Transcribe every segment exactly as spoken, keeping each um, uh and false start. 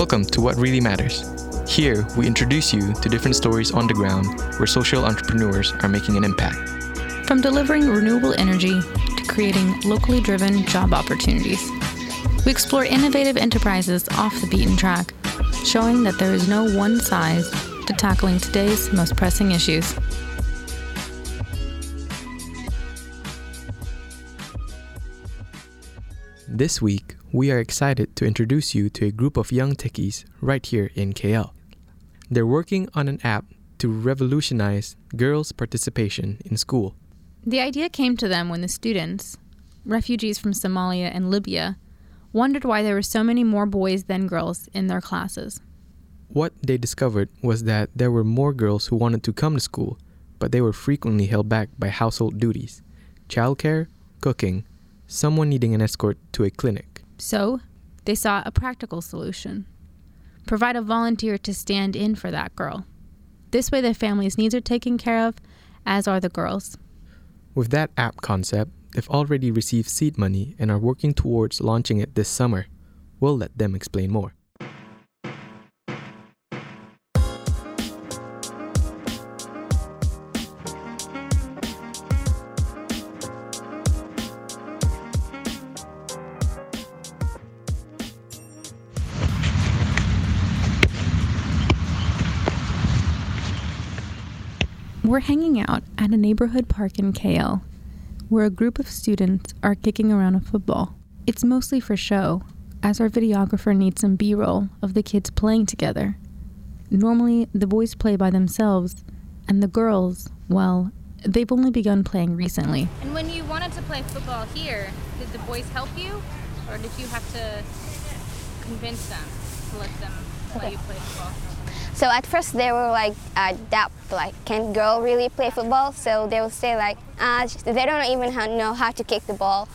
Welcome to What Really Matters. Here, we introduce you to different stories on the ground where social entrepreneurs are making an impact. From delivering renewable energy to creating locally driven job opportunities, we explore innovative enterprises off the beaten track, showing that there is no one size to tackling today's most pressing issues. This week, we are excited to introduce you to a group of young techies right here in K L. They're working on an app to revolutionize girls' participation in school. The idea came to them when the students, refugees from Somalia and Libya, wondered why there were so many more boys than girls in their classes. What they discovered was that there were more girls who wanted to come to school, but they were frequently held back by household duties, childcare, cooking, someone needing an escort to a clinic. So, they sought a practical solution. Provide a volunteer to stand in for that girl. This way, their family's needs are taken care of, as are the girls'. With that app concept, they've already received seed money and are working towards launching it this summer. We'll let them explain more. We're hanging out at a neighborhood park in K L, where a group of students are kicking around a football. It's mostly for show, as our videographer needs some B-roll of the kids playing together. Normally, the boys play by themselves, and the girls, well, they've only begun playing recently. And when you wanted to play football here, did the boys help you, or did you have to convince them to let them play okay. you play football? So at first they were like uh, doubt, like can girl really play football? So they would say like uh, they don't even know how to kick the ball,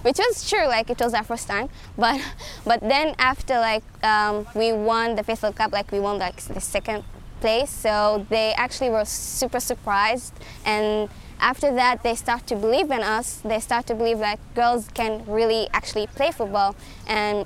which was true. Like it was our first time, but but then after like um, we won the Faithful Cup, like we won like the second place. So they actually were super surprised, and after that they start to believe in us. They start to believe like girls can really actually play football, and.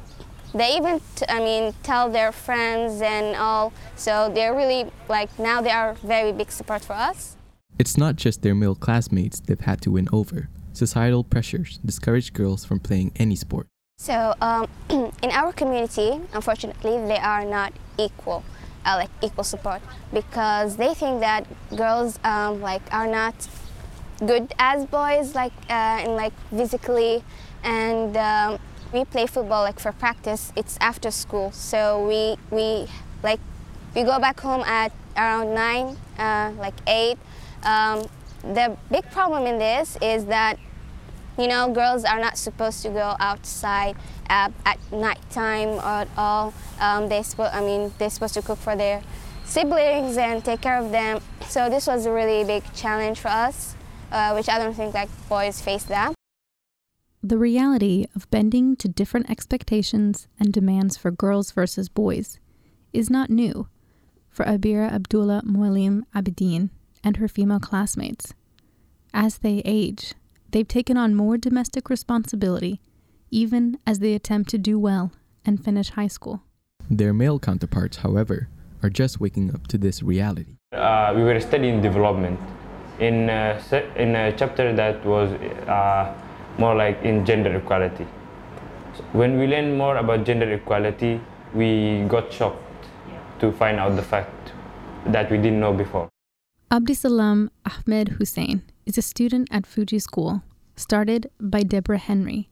They even, t- I mean, tell their friends and all, so they're really, like, now they are very big support for us. It's not just their male classmates they've had to win over. Societal pressures discourage girls from playing any sport. So, um, in our community, unfortunately, they are not equal, uh, like, equal support, because they think that girls, um, like, are not good as boys, like, uh, and, like, physically, and... Um, We play football like for practice. It's after school, so we we like we go back home at around nine, uh, like eight. Um, the big problem in this is that you know girls are not supposed to go outside uh, at nighttime or at all. Um, they spo- I mean they're supposed to cook for their siblings and take care of them. So this was a really big challenge for us, uh, which I don't think like boys face that. The reality of bending to different expectations and demands for girls versus boys is not new for Abira Abdullah Mualim Abideen and her female classmates. As they age, they've taken on more domestic responsibility, even as they attempt to do well and finish high school. Their male counterparts, however, are just waking up to this reality. Uh, we were studying development in a, in a chapter that was... Uh, more like in gender equality. When we learned more about gender equality, we got shocked to find out the fact that we didn't know before. Abdi Salam Ahmed Hussein is a student at Fugee School, started by Deborah Henry,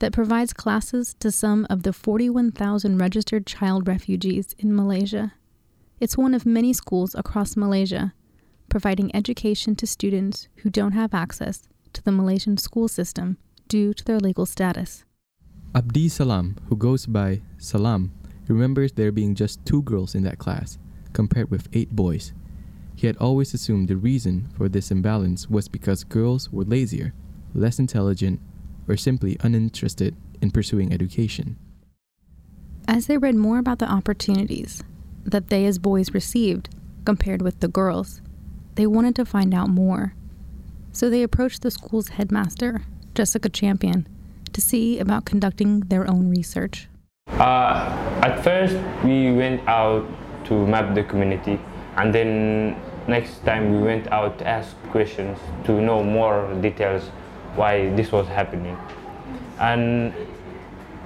that provides classes to some of the forty-one thousand registered child refugees in Malaysia. It's one of many schools across Malaysia, providing education to students who don't have access to the Malaysian school system due to their legal status. Abdi Salam, who goes by Salam, remembers there being just two girls in that class, compared with eight boys. He had always assumed the reason for this imbalance was because girls were lazier, less intelligent, or simply uninterested in pursuing education. As they read more about the opportunities that they as boys received compared with the girls, they wanted to find out more. So they approached the school's headmaster, Jessica Champion, to see about conducting their own research. Uh, at first, went out to map the community, and then next time we went out to ask questions to know more details why this was happening. And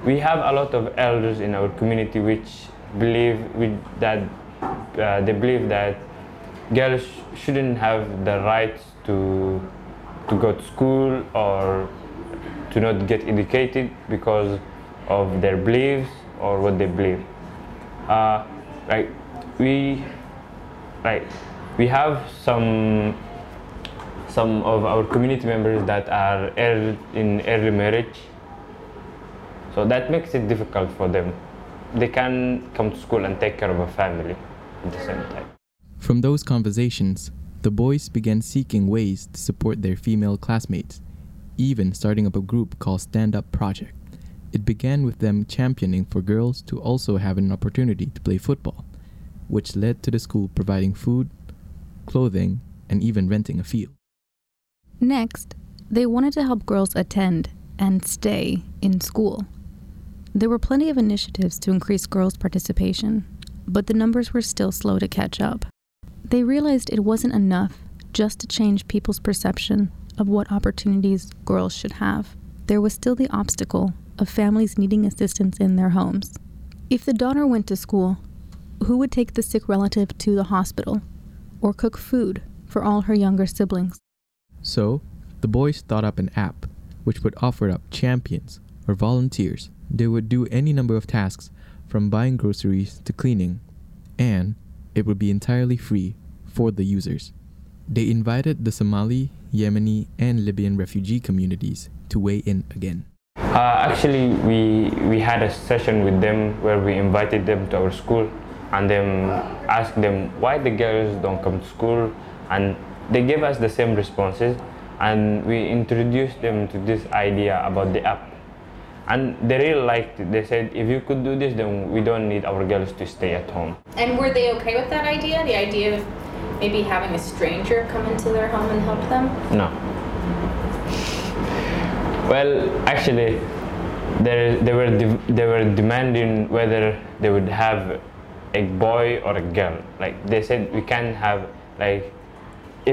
we have a lot of elders in our community which believe with that uh, they believe that girls shouldn't have the rights to to go to school or to not get educated because of their beliefs or what they believe. Uh, like we, like we have some some of our community members that are early, in early marriage, so that makes it difficult for them. They can come to school and take care of a family at the same time. From those conversations, the boys began seeking ways to support their female classmates, even starting up a group called Stand Up Project. It began with them championing for girls to also have an opportunity to play football, which led to the school providing food, clothing, and even renting a field. Next, they wanted to help girls attend and stay in school. There were plenty of initiatives to increase girls' participation, but the numbers were still slow to catch up. They realized it wasn't enough just to change people's perception of what opportunities girls should have. There was still the obstacle of families needing assistance in their homes. If the daughter went to school, who would take the sick relative to the hospital or cook food for all her younger siblings? So, the boys thought up an app which would offer up champions or volunteers. They would do any number of tasks, from buying groceries to cleaning, and it would be entirely free for the users. They invited the Somali, Yemeni, and Libyan refugee communities to weigh in again. Uh, actually, we we had a session with them where we invited them to our school and then asked them why the girls don't come to school, and they gave us the same responses, and we introduced them to this idea about the app. And they really liked it. They said, if you could do this, then we don't need our girls to stay at home. And were they okay with that idea? The idea of maybe having a stranger come into their home and help them? No. Well, actually, they, they, were, de- they were demanding whether they would have a boy or a girl. Like, they said, we can't have, like,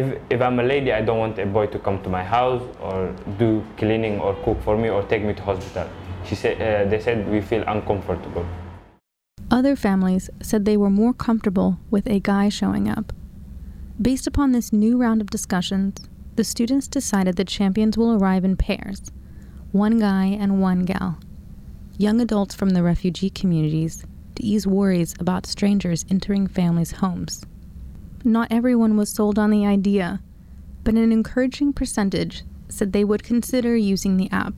If if I'm a lady, I don't want a boy to come to my house or do cleaning or cook for me or take me to hospital. She said uh, they said we feel uncomfortable. Other families said they were more comfortable with a guy showing up. Based upon this new round of discussions, the students decided that champions will arrive in pairs, one guy and one gal, young adults from the refugee communities, to ease worries about strangers entering families' homes. Not everyone was sold on the idea, but an encouraging percentage said they would consider using the app.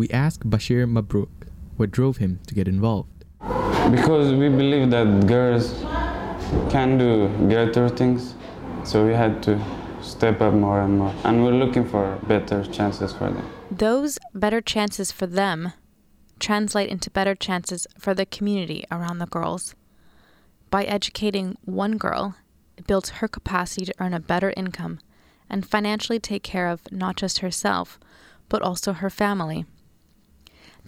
We asked Bashir Mabruk what drove him to get involved. Because we believe that girls can do greater things, so we had to step up more and more, and we're looking for better chances for them. Those better chances for them translate into better chances for the community around the girls. By educating one girl, it builds her capacity to earn a better income and financially take care of not just herself, but also her family.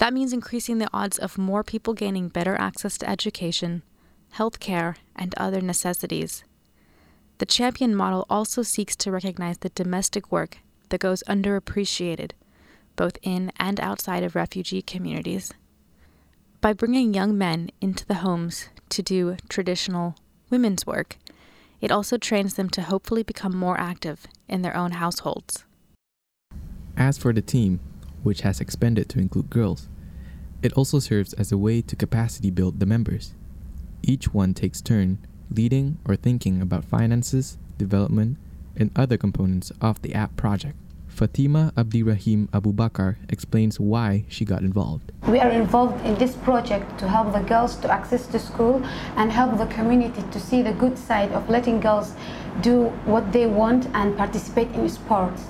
That means increasing the odds of more people gaining better access to education, health care, and other necessities. The champion model also seeks to recognize the domestic work that goes underappreciated, both in and outside of refugee communities. By bringing young men into the homes to do traditional women's work, it also trains them to hopefully become more active in their own households. As for the team, which has expanded to include girls, it also serves as a way to capacity build the members. Each one takes turn leading or thinking about finances, development, and other components of the app project. Fatima Abdirahim Abubakar explains why she got involved. We are involved in this project to help the girls to access to school and help the community to see the good side of letting girls do what they want and participate in sports.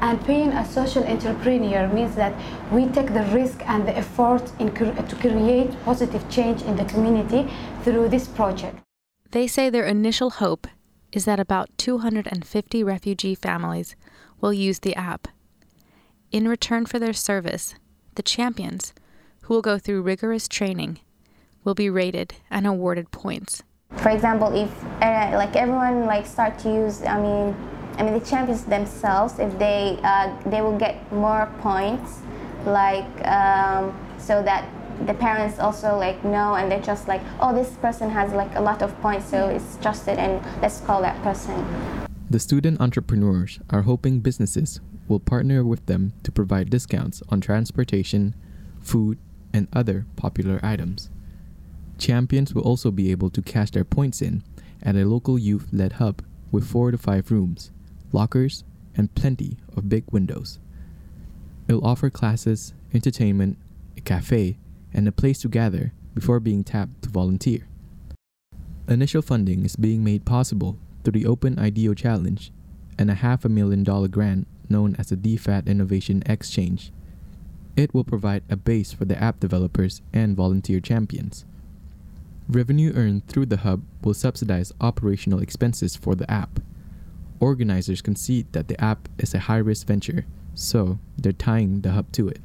And being a social entrepreneur means that we take the risk and the effort in cre- to create positive change in the community through this project. They say their initial hope is that about two hundred fifty refugee families will use the app. In return for their service, the champions, who will go through rigorous training, will be rated and awarded points. For example, if uh, like everyone like start to use, I mean, I mean the champions themselves, if they uh, they will get more points, like um, so that the parents also like know, and they're just like, oh, this person has like a lot of points, so it's trusted, and let's call that person. The student entrepreneurs are hoping businesses will partner with them to provide discounts on transportation, food, and other popular items. Champions will also be able to cash their points in at a local youth-led hub with four to five rooms, lockers, and plenty of big windows. It'll offer classes, entertainment, a cafe, and a place to gather before being tapped to volunteer. Initial funding is being made possible through the Open IDEO Challenge and a half a million dollar grant known as the D F A T Innovation Exchange. It will provide a base for the app developers and volunteer champions. Revenue earned through the hub will subsidize operational expenses for the app. Organizers concede that the app is a high-risk venture, so they're tying the hub to it.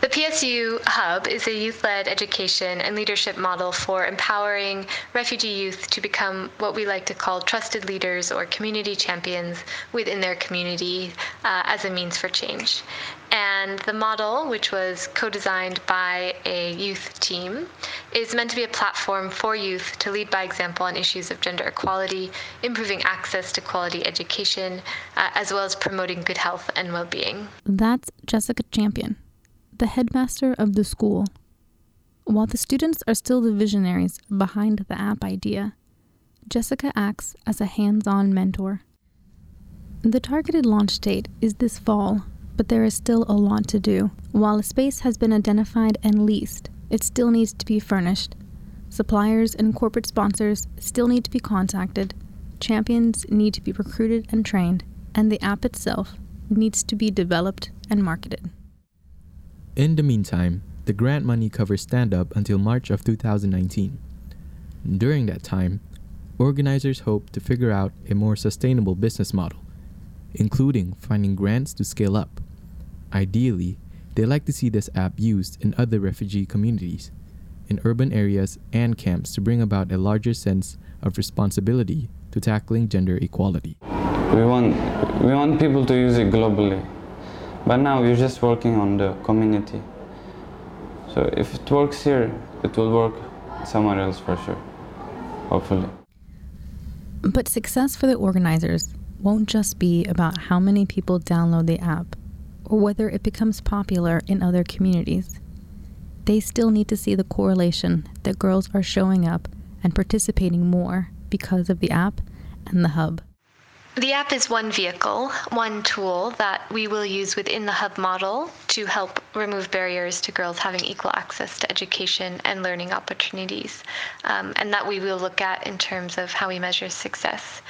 The P S U Hub is a youth-led education and leadership model for empowering refugee youth to become what we like to call trusted leaders or community champions within their community uh, as a means for change. And the model, which was co-designed by a youth team, is meant to be a platform for youth to lead by example on issues of gender equality, improving access to quality education, uh, as well as promoting good health and well-being. That's Jessica Champion, the headmaster of the school. While the students are still the visionaries behind the app idea, Jessica acts as a hands-on mentor. The targeted launch date is this fall, but there is still a lot to do. While a space has been identified and leased, it still needs to be furnished. Suppliers and corporate sponsors still need to be contacted, champions need to be recruited and trained, and the app itself needs to be developed and marketed. In the meantime, the grant money covers stand-up until March of two thousand nineteen. During that time, organizers hope to figure out a more sustainable business model, including finding grants to scale up. Ideally, they like to see this app used in other refugee communities, in urban areas and camps, to bring about a larger sense of responsibility to tackling gender equality. We want, we want people to use it globally. But now we're just working on the community. So if it works here, it will work somewhere else for sure, hopefully. But success for the organizers won't just be about how many people download the app or whether it becomes popular in other communities. They still need to see the correlation that girls are showing up and participating more because of the app and the hub. The app is one vehicle, one tool that we will use within the hub model to help remove barriers to girls having equal access to education and learning opportunities, um, and that we will look at in terms of how we measure success.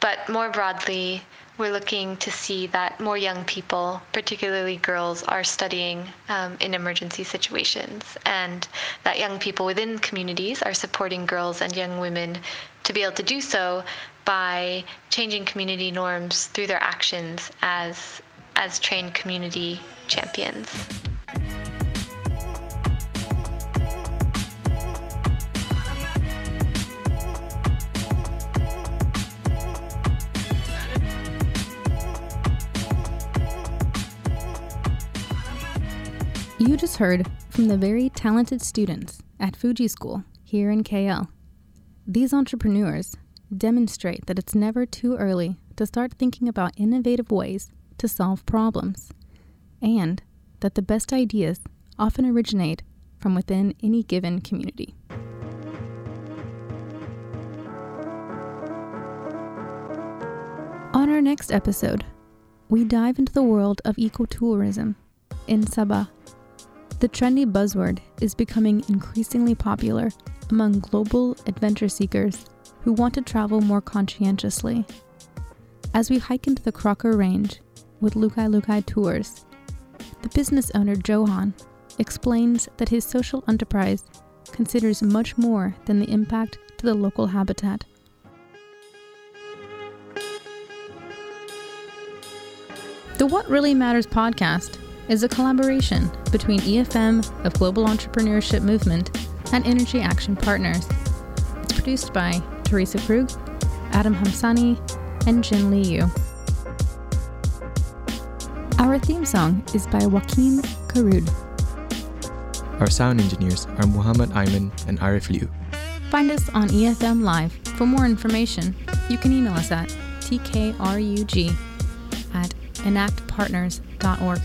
But more broadly, we're looking to see that more young people, particularly girls, are studying um, in emergency situations, and that young people within communities are supporting girls and young women to be able to do so by changing community norms through their actions as as trained community champions. You just heard from the very talented students at Fugee School here in K L. These entrepreneurs demonstrate that it's never too early to start thinking about innovative ways to solve problems, and that the best ideas often originate from within any given community. On our next episode, we dive into the world of ecotourism in Sabah. The trendy buzzword is becoming increasingly popular among global adventure seekers who want to travel more conscientiously. As we hike into the Crocker Range with Lukai Lukai Tours, the business owner Johan explains that his social enterprise considers much more than the impact to the local habitat. The What Really Matters podcast is a collaboration between E F M of Global Entrepreneurship Movement and Energy Action Partners. It's produced by Teresa Krug, Adam Hamsani, and Jin Liu. Our theme song is by Joaquin Karud. Our sound engineers are Mohamed Ayman and Arif Liu. Find us on E F M Live. For more information, you can email us at tkrug at enactpartners dot org.